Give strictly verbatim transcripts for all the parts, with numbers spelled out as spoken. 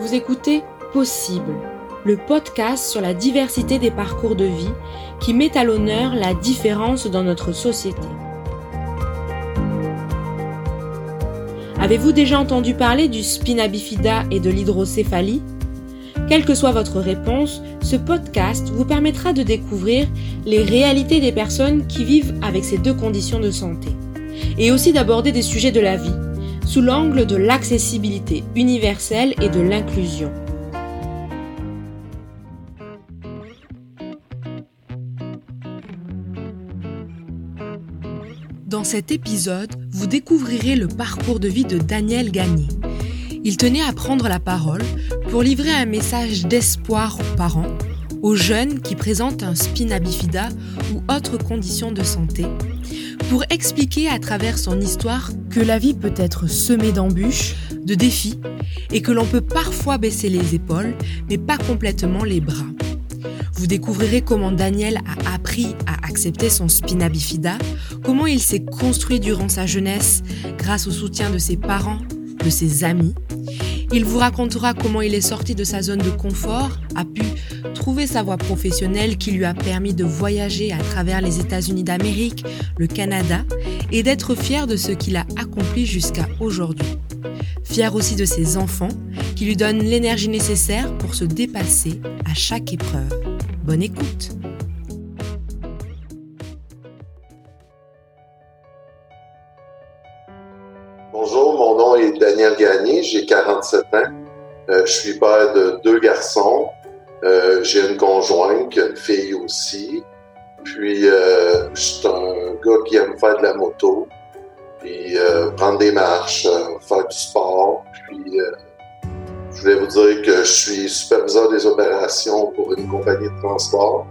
Vous écoutez Possible, le podcast sur la diversité des parcours de vie qui met à l'honneur la différence dans notre société. Avez-vous déjà entendu parler du spina bifida et de l'hydrocéphalie ? Quelle que soit votre réponse, ce podcast vous permettra de découvrir les réalités des personnes qui vivent avec ces deux conditions de santé, et aussi d'aborder des sujets de la vie, sous l'angle de l'accessibilité universelle et de l'inclusion. Dans cet épisode, vous découvrirez le parcours de vie de Daniel Gagné. Il tenait à prendre la parole pour livrer un message d'espoir aux parents, aux jeunes qui présentent un spina bifida ou autre condition de santé, pour expliquer à travers son histoire que la vie peut être semée d'embûches, de défis, et que l'on peut parfois baisser les épaules, mais pas complètement les bras. Vous découvrirez comment Daniel a appris à accepter son spina bifida, comment il s'est construit durant sa jeunesse grâce au soutien de ses parents, de ses amis. Il vous racontera comment il est sorti de sa zone de confort, a pu trouver sa voie professionnelle qui lui a permis de voyager à travers les États-Unis d'Amérique, le Canada, et d'être fier de ce qu'il a accompli jusqu'à aujourd'hui. Fier aussi de ses enfants, qui lui donnent l'énergie nécessaire pour se dépasser à chaque épreuve. Bonne écoute! Bonjour, mon nom est Daniel Gagné, j'ai quarante-sept ans, euh, je suis père de deux garçons, euh, j'ai une conjointe qui a une fille aussi, puis euh, je suis un gars qui aime faire de la moto, puis euh, prendre des marches, euh, faire du sport, puis euh, je voulais vous dire que je suis superviseur des opérations pour une compagnie de transport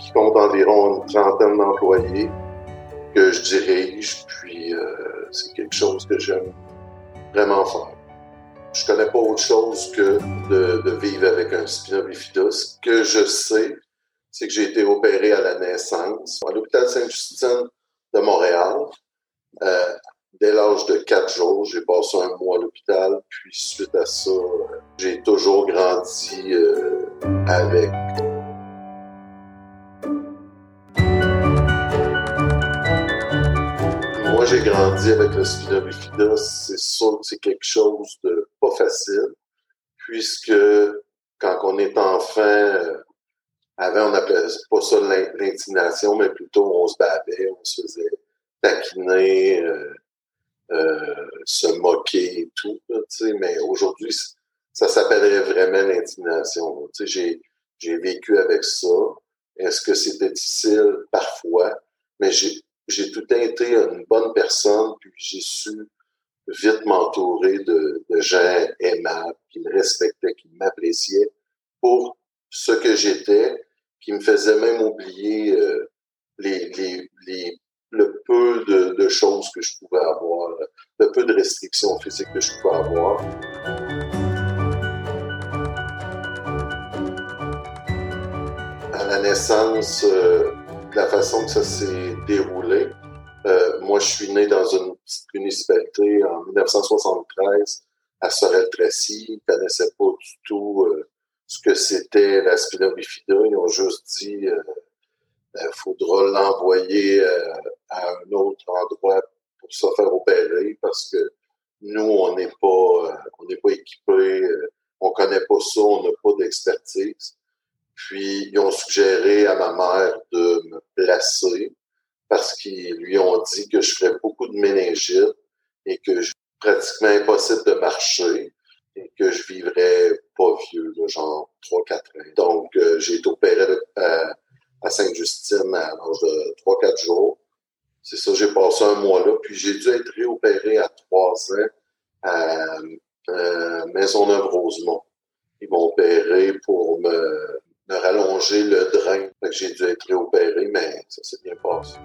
qui compte environ une trentaine d'employés, que je dirige, puis euh, c'est quelque chose que j'aime vraiment faire. Je connais pas autre chose que de, de vivre avec un spina bifida. Ce que je sais, c'est que j'ai été opéré à la naissance à l'hôpital Sainte-Justine de Montréal. Euh, dès l'âge de quatre jours, j'ai passé un mois à l'hôpital, puis suite à ça, j'ai toujours grandi euh, avec. Moi, j'ai grandi avec le spina bifida, c'est sûr que c'est quelque chose de pas facile, puisque quand on est enfant, avant on n'appelait pas ça l'intimidation, mais plutôt on se bavait, on se faisait taquiner, euh, euh, se moquer et tout, là, mais aujourd'hui, ça s'appellerait vraiment l'intimidation. J'ai, j'ai vécu avec ça. Est-ce que c'était difficile? Parfois, mais j'ai J'ai tout le temps été une bonne personne, puis j'ai su vite m'entourer de, de gens aimables, qui me respectaient, qui m'appréciaient pour ce que j'étais, qui me faisaient même oublier euh, les, les, les, le peu de, de choses que je pouvais avoir, le peu de restrictions physiques que je pouvais avoir. À la naissance, euh, la façon que ça s'est déroulé, euh, moi, je suis né dans une petite municipalité en dix-neuf soixante-treize à Sorel-Tracy. Ils ne connaissaient pas du tout euh, ce que c'était la spina bifida. Ils ont juste dit il euh, euh, faudra l'envoyer euh, à un autre endroit pour se faire opérer parce que nous, on n'est pas, euh, on n'est pas équipés, euh, on connaît pas ça, on n'a pas d'expertise. Puis, ils ont suggéré à ma mère de me placer parce qu'ils lui ont dit que je ferais beaucoup de méningite et que je pratiquement impossible de marcher et que je vivrais pas vieux, là, genre trois quatre ans. Donc, euh, j'ai été opéré à, à Sainte-Justine à l'âge de trois quatre jours. C'est ça, j'ai passé un mois là. Puis, j'ai dû être réopéré à trois ans à, à Maisonneuve-Rosemont. Ils m'ont opéré pour me... de rallonger le drain. Fait que j'ai dû être réopéré, mais ça s'est bien passé.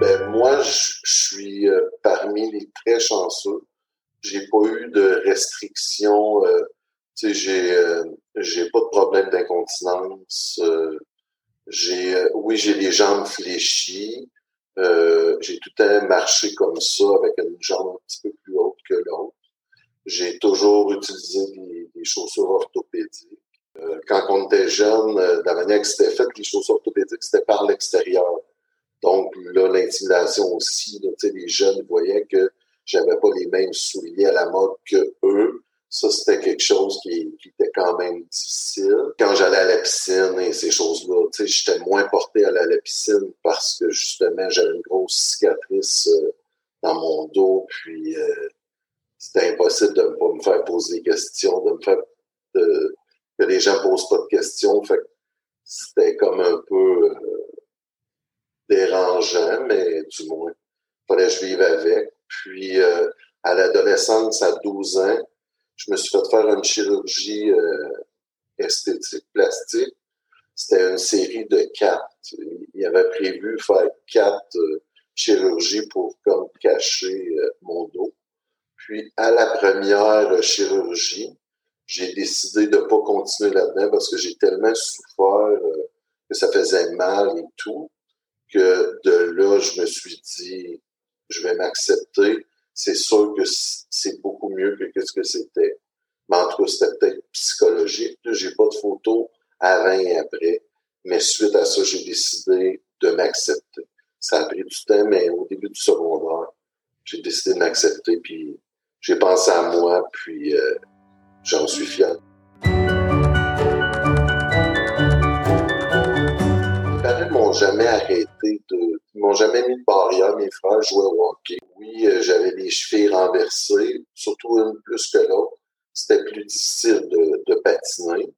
Ben, moi, je suis euh, parmi les très chanceux. J'ai pas eu de restrictions. Euh, tu sais, j'ai, euh, j'ai pas de problème d'incontinence. Euh, j'ai, euh, oui, j'ai les jambes fléchies. Euh, j'ai tout le temps marché comme ça, avec une jambe un petit peu plus haute que l'autre. J'ai toujours utilisé des, des chaussures orthopédiques. Euh, quand on était jeune, euh, la manière que c'était fait, les chaussures orthopédiques, c'était par l'extérieur. Donc là, l'intimidation aussi, là, les jeunes voyaient que j'avais pas les mêmes souliers à la mode que eux. Ça, c'était quelque chose qui, qui était quand même difficile. Quand j'allais à la piscine et ces choses-là, tu sais, j'étais moins porté à aller à la piscine parce que, justement, j'avais une grosse cicatrice euh, dans mon dos. Puis, euh, c'était impossible de ne pas me faire poser des questions, de me faire euh, que les gens posent pas de questions. Fait que c'était comme un peu euh, dérangeant, mais du moins, il fallait que je vive avec. Puis, euh, à l'adolescence, à douze ans, je me suis fait faire une chirurgie euh, esthétique plastique. C'était une série de quatre. Il avait prévu faire quatre euh, chirurgies pour comme cacher euh, mon dos. Puis à la première euh, chirurgie, j'ai décidé de pas continuer là-dedans parce que j'ai tellement souffert euh, que ça faisait mal et tout, que de là, je me suis dit, je vais m'accepter. C'est sûr que c'est beaucoup mieux que ce que c'était. Mais en tout cas, c'était peut-être psychologique. J'ai pas de photos avant et après. Mais suite à ça, j'ai décidé de m'accepter. Ça a pris du temps, mais au début du secondaire, j'ai décidé de m'accepter. Puis j'ai pensé à moi, puis euh, j'en suis fier. Mes parents m'ont jamais arrêté de... Ils m'ont jamais mis de barrière. Mes frères jouaient au hockey. Oui, euh, j'avais les chevilles renversées, surtout une plus que l'autre. C'était plus difficile de, de patiner.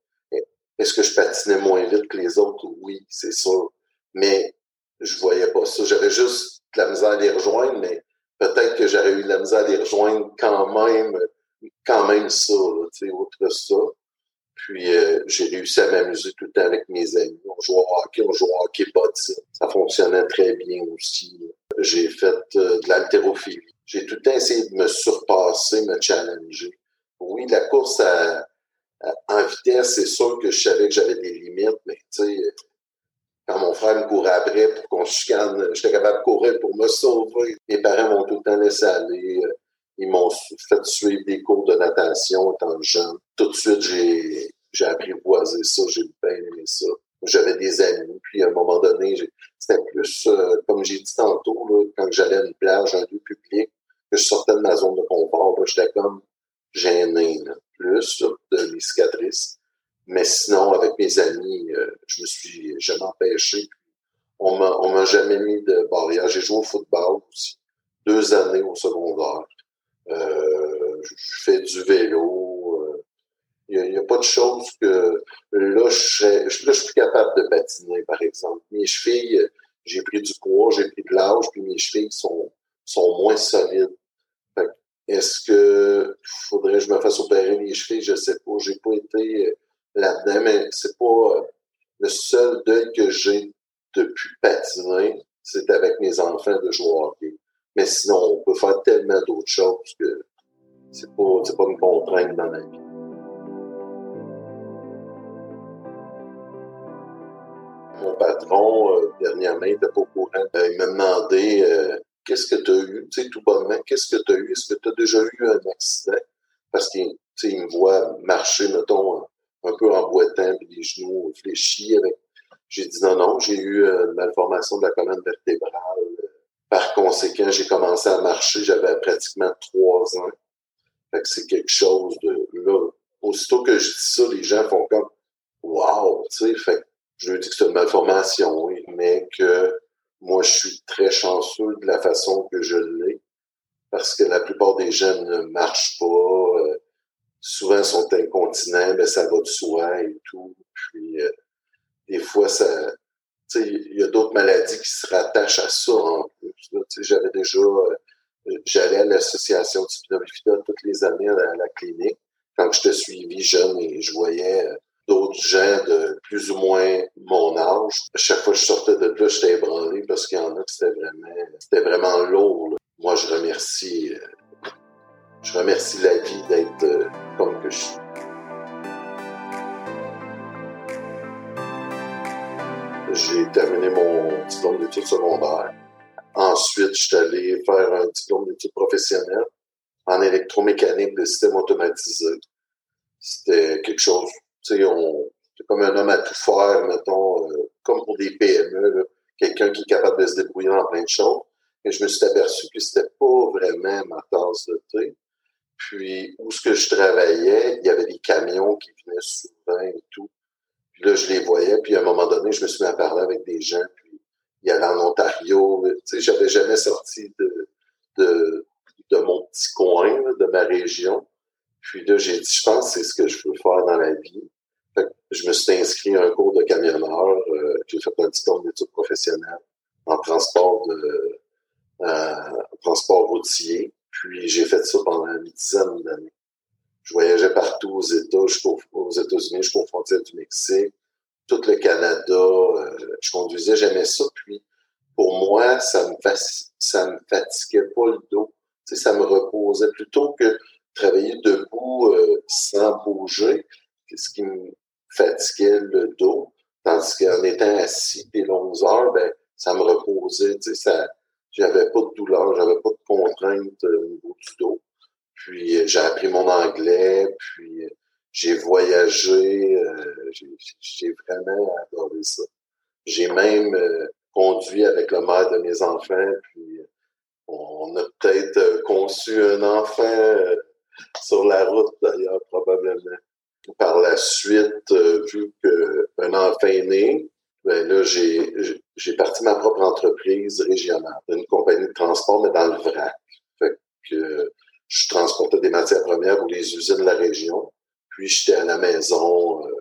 Est-ce que je patinais moins vite que les autres? Oui, c'est sûr. Mais je voyais pas ça. J'avais juste de la misère à les rejoindre, mais peut-être que j'aurais eu de la misère à les rejoindre quand même, quand même ça, tu sais, autre que ça. Puis euh, j'ai réussi à m'amuser tout le temps avec mes amis. On jouait au hockey, on jouait au hockey bâti. Ça fonctionnait très bien aussi. J'ai fait euh, de l'haltérophilie. J'ai tout le temps essayé de me surpasser, me challenger. Oui, la course à, à, en vitesse, c'est sûr que je savais que j'avais des limites, mais tu sais, quand mon frère me courait après pour qu'on chicane, j'étais capable de courir pour me sauver. Mes parents m'ont tout le temps laissé aller. Ils m'ont fait suivre des cours de natation étant jeune. Tout de suite, j'ai, j'ai apprivoisé ça, j'ai bien aimé ça. J'avais des amis, puis à un moment donné, j'ai, c'était plus, euh, comme j'ai dit tantôt, là, quand j'allais à une plage, un lieu public, que je sortais de ma zone de confort, là, j'étais comme gêné, là, plus là, de mes cicatrices. Mais sinon, avec mes amis, euh, je me suis jamais empêché. On m'a, on m'a jamais mis de barrière. J'ai joué au football aussi, deux années au secondaire. Euh, je fais du vélo. Il euh, n'y a, a pas de choses que... Là, je suis plus capable de patiner, par exemple. Mes chevilles, j'ai pris du poids, j'ai pris de l'âge, puis mes chevilles sont, sont moins solides. Fait, est-ce que faudrait que je me fasse opérer mes chevilles? Je sais pas. J'ai pas été là-dedans, mais c'est pas... Le seul deuil que j'ai depuis patiner, c'est avec mes enfants de jouer au hockey. Mais sinon, on peut faire tellement d'autres choses que c'est pas, c'est pas une contrainte dans la vie. Mon patron, euh, dernièrement, il était pas au courant. Euh, il m'a demandé euh, qu'est-ce que tu as eu, tu sais, tout bonnement, qu'est-ce que tu as eu? Est-ce que tu as déjà eu un accident? Parce qu'il il me voit marcher, mettons, un, un peu emboîtant, puis les genoux fléchis. Avec... J'ai dit non, non, j'ai eu une malformation de la colonne vertébrale. Par conséquent, j'ai commencé à marcher, j'avais pratiquement trois ans. Fait que c'est quelque chose de... Là, aussitôt que je dis ça, les gens font comme « wow », tu sais, fait que je leur dis que c'est une malformation, oui, mais que moi, je suis très chanceux de la façon que je l'ai, parce que la plupart des gens ne marchent pas, euh, souvent sont incontinents, mais ça va de soi et tout, puis euh, des fois, ça... Tu sais, il y a d'autres maladies qui se rattachent à ça en plus. Tu sais, j'avais déjà, euh, j'allais à l'association de spina bifida toutes les années à la clinique. Quand je te suivis jeune et je voyais d'autres gens de plus ou moins mon âge, à chaque fois que je sortais de là, j'étais ébranlé parce qu'il y en a que c'était vraiment, c'était vraiment lourd, là. Moi, je remercie, euh, je remercie la vie d'être euh, comme que je suis. J'ai terminé mon diplôme d'études secondaires. Ensuite, je suis allé faire un diplôme d'études professionnelles en électromécanique de système automatisé. C'était quelque chose, tu sais, on... C'est comme un homme à tout faire, mettons, euh, comme pour des P M E, là, quelqu'un qui est capable de se débrouiller en plein de choses. Et je me suis aperçu que c'était pas vraiment ma tasse de thé. Puis, où ce que je travaillais, il y avait des camions qui venaient souvent et tout. Puis là, je les voyais. Puis, à un moment donné, je me suis mis à parler avec des gens. Puis, il y allait en Ontario. Tu sais, j'avais jamais sorti de, de, de mon petit coin, là, de ma région. Puis là, j'ai dit, je pense que c'est ce que je veux faire dans la vie. Fait que je me suis inscrit à un cours de camionneur. Euh, j'ai fait un diplôme d'études professionnelles en transport de, euh, transport routier. Puis j'ai fait ça pendant une dizaine d'années. Je voyageais partout aux États, jusqu'aux, aux États-Unis, jusqu'aux frontières du Mexique, tout le Canada. Euh, je conduisais, j'aimais ça. Puis pour moi, ça me faci- ça me fatiguait pas le dos. Tu sais, ça me reposait plutôt que travailler debout euh, sans bouger, ce qui me fatiguait le dos. Tandis qu'en étant assis des longues heures, ben ça me reposait. Tu sais, ça. J'avais pas de douleur, j'avais pas de contrainte euh, au niveau du dos. Puis euh, j'ai appris mon anglais, puis euh, j'ai voyagé, euh, j'ai, j'ai vraiment adoré ça. J'ai même euh, conduit avec le maire de mes enfants, puis euh, on a peut-être euh, conçu un enfant euh, sur la route d'ailleurs, probablement. Par la suite, euh, vu qu'un enfant est né, ben là, j'ai, j'ai parti ma propre entreprise régionale, une compagnie de transport, mais dans le vrac. Fait que je transportais des matières premières pour les usines de la région, puis j'étais à la maison euh,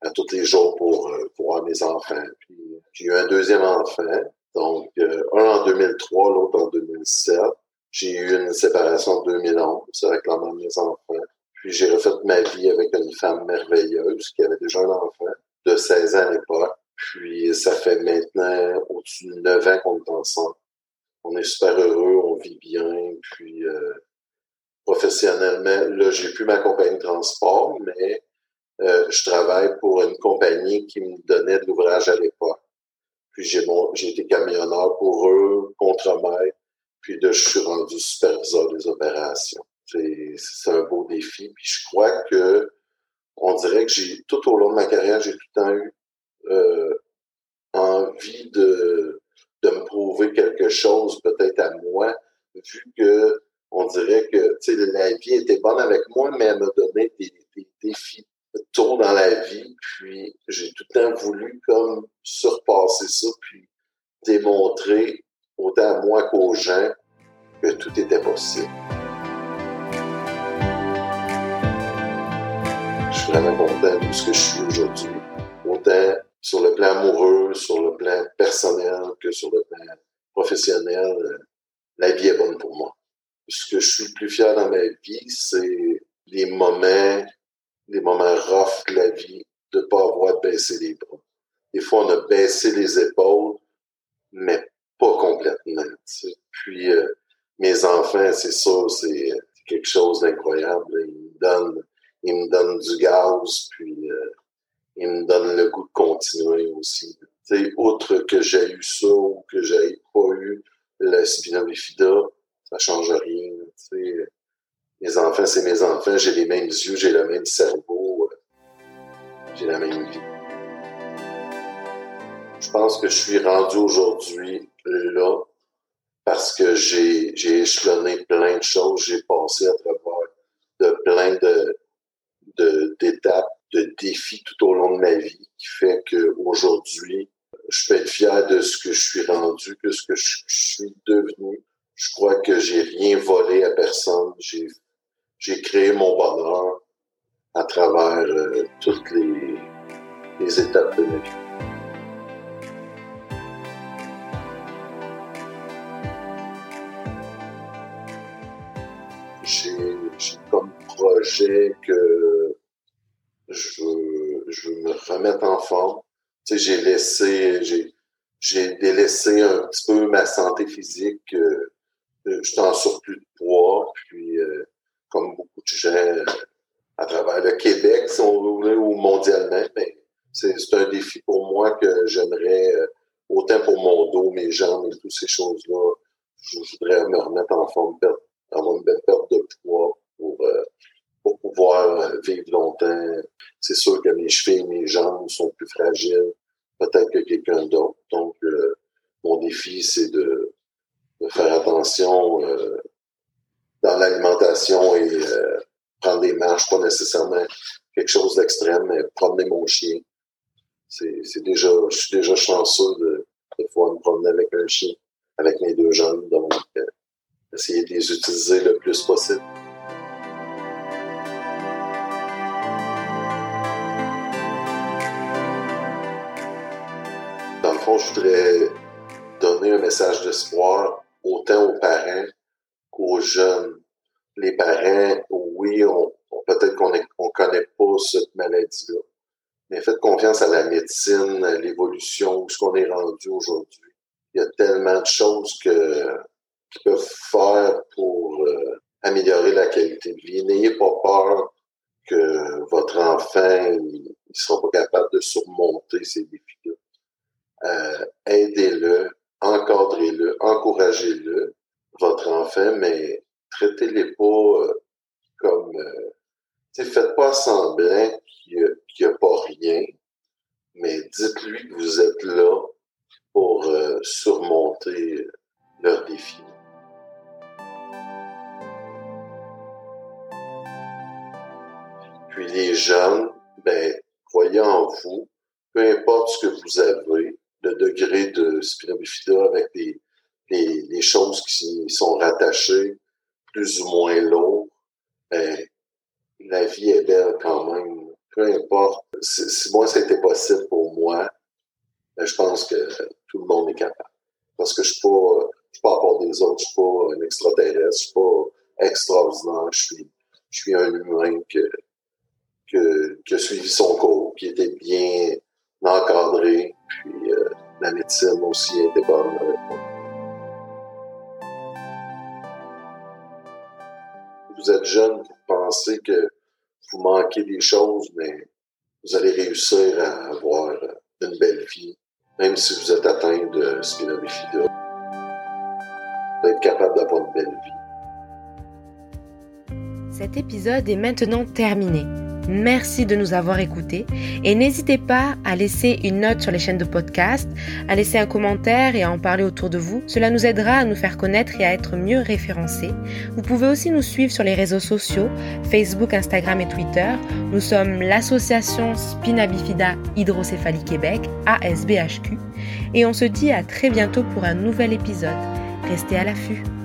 à tous les jours pour, pour voir mes enfants. Puis j'ai eu un deuxième enfant, donc euh, un en deux mille trois, l'autre en deux mille sept. J'ai eu une séparation en deux mille onze avec la mère de mes enfants. Puis j'ai refait ma vie avec une femme merveilleuse qui avait déjà un enfant de seize ans à l'époque. Puis ça fait maintenant au-dessus de neuf ans qu'on est ensemble. On est super heureux, on vit bien. Puis euh, professionnellement, là, j'ai plus ma compagnie de transport, mais euh, je travaille pour une compagnie qui me donnait de l'ouvrage à l'époque. Puis j'ai, mon, j'ai été camionneur pour eux, contremaître. Puis là, je suis rendu superviseur des opérations. C'est, c'est un beau défi. Puis je crois que, on dirait que j'ai tout au long de ma carrière, j'ai tout le temps eu Euh, envie de, de me prouver quelque chose peut-être à moi, vu que on dirait que tu sais, la vie était bonne avec moi, mais elle m'a donné des, des défis tôt dans la vie, puis j'ai tout le temps voulu comme surpasser ça, puis démontrer autant à moi qu'aux gens que tout était possible. Je suis vraiment content de ce que je suis aujourd'hui, autant sur le plan amoureux, sur le plan personnel que sur le plan professionnel. La vie est bonne pour moi. Ce que je suis le plus fier dans ma vie, c'est les moments, les moments rough de la vie, de ne pas avoir baissé les bras. Des fois, on a baissé les épaules, mais pas complètement. Tu sais. Puis, euh, mes enfants, c'est sûr, c'est quelque chose d'incroyable. Ils me donnent, ils me donnent du gaz, puis... Euh, il me donne le goût de continuer aussi. Tu sais, outre que j'ai eu ça ou que j'ai pas eu la spina bifida, ça change rien. Tu sais, mes enfants, c'est mes enfants. J'ai les mêmes yeux, j'ai le même cerveau, j'ai la même vie. Je pense que je suis rendu aujourd'hui là parce que j'ai, j'ai échelonné plein de choses. J'ai passé à travers de plein de, de, d'étapes, de défis tout au long de ma vie qui fait qu'aujourd'hui, je peux être fier de ce que je suis rendu, de ce que je suis devenu. Je crois que j'ai rien volé à personne. J'ai, j'ai créé mon bonheur à travers euh, toutes les, les étapes de ma vie. J'ai, j'ai comme projet que Je veux, je veux me remettre en forme. Tu sais, j'ai laissé, j'ai, j'ai délaissé un petit peu ma santé physique. Euh, j'étais en surplus de poids, puis euh, comme beaucoup de gens euh, à travers le Québec, si on veut, ou mondialement, mais c'est, c'est un défi pour moi que j'aimerais, euh, autant pour mon dos, mes jambes et toutes ces choses-là, je voudrais me remettre en forme, perdre avoir une belle perte de poids pour, euh, pour pouvoir vivre longtemps. C'est sûr que mes chevilles, mes jambes sont plus fragiles, peut-être que quelqu'un d'autre. Donc, euh, mon défi, c'est de, de faire attention euh, dans l'alimentation et euh, prendre des marches, pas nécessairement quelque chose d'extrême, mais promener mon chien. C'est, c'est déjà, je suis déjà chanceux de, de pouvoir me promener avec un chien, avec mes deux jeunes, donc euh, essayer de les utiliser le plus possible. Dans le fond, je voudrais donner un message d'espoir autant aux parents qu'aux jeunes. Les parents, oui, on, peut-être qu'on ne connaît pas cette maladie-là, mais faites confiance à la médecine, à l'évolution, ce qu'on est rendu aujourd'hui. Il y a tellement de choses que, qu'ils peuvent faire pour euh, améliorer la qualité de vie. N'ayez pas peur que votre enfant il, il sera pas capable de surmonter ces défis-là. Euh, aidez-le, encadrez-le, encouragez-le, votre enfant, mais traitez-les pas euh, comme... Euh, T'sais, faites pas semblant qu'il n'y a, qu'il y a pas rien, mais dites-lui que vous êtes là pour euh, surmonter leurs défis. Puis les jeunes, ben, croyez en vous, peu importe ce que vous avez, le degré de spina bifida avec les, les, les choses qui sont rattachées, plus ou moins lourdes, ben, la vie est belle quand même. Peu importe. Si, si moi, c'était possible pour moi, ben, je pense que tout le monde est capable. Parce que je ne suis pas, je suis pas à part des autres, je ne suis pas un extraterrestre, je ne suis pas extraordinaire. Je suis, je suis un humain que, que, qui a suivi son cours, qui était bien encadré. Puis euh, la médecine aussi était bonne avec moi. Vous êtes jeune, vous pensez que vous manquez des choses, mais vous allez réussir à avoir une belle vie, même si vous êtes atteint de spina bifida. Vous êtes capable d'avoir une belle vie. Cet épisode est maintenant terminé. Merci de nous avoir écoutés et n'hésitez pas à laisser une note sur les chaînes de podcast, à laisser un commentaire et à en parler autour de vous. Cela nous aidera à nous faire connaître et à être mieux référencés. Vous pouvez aussi nous suivre sur les réseaux sociaux, Facebook, Instagram et Twitter. Nous sommes l'association Spina Bifida Hydrocéphalie Québec, A S B H Q, et on se dit à très bientôt pour un nouvel épisode. Restez à l'affût.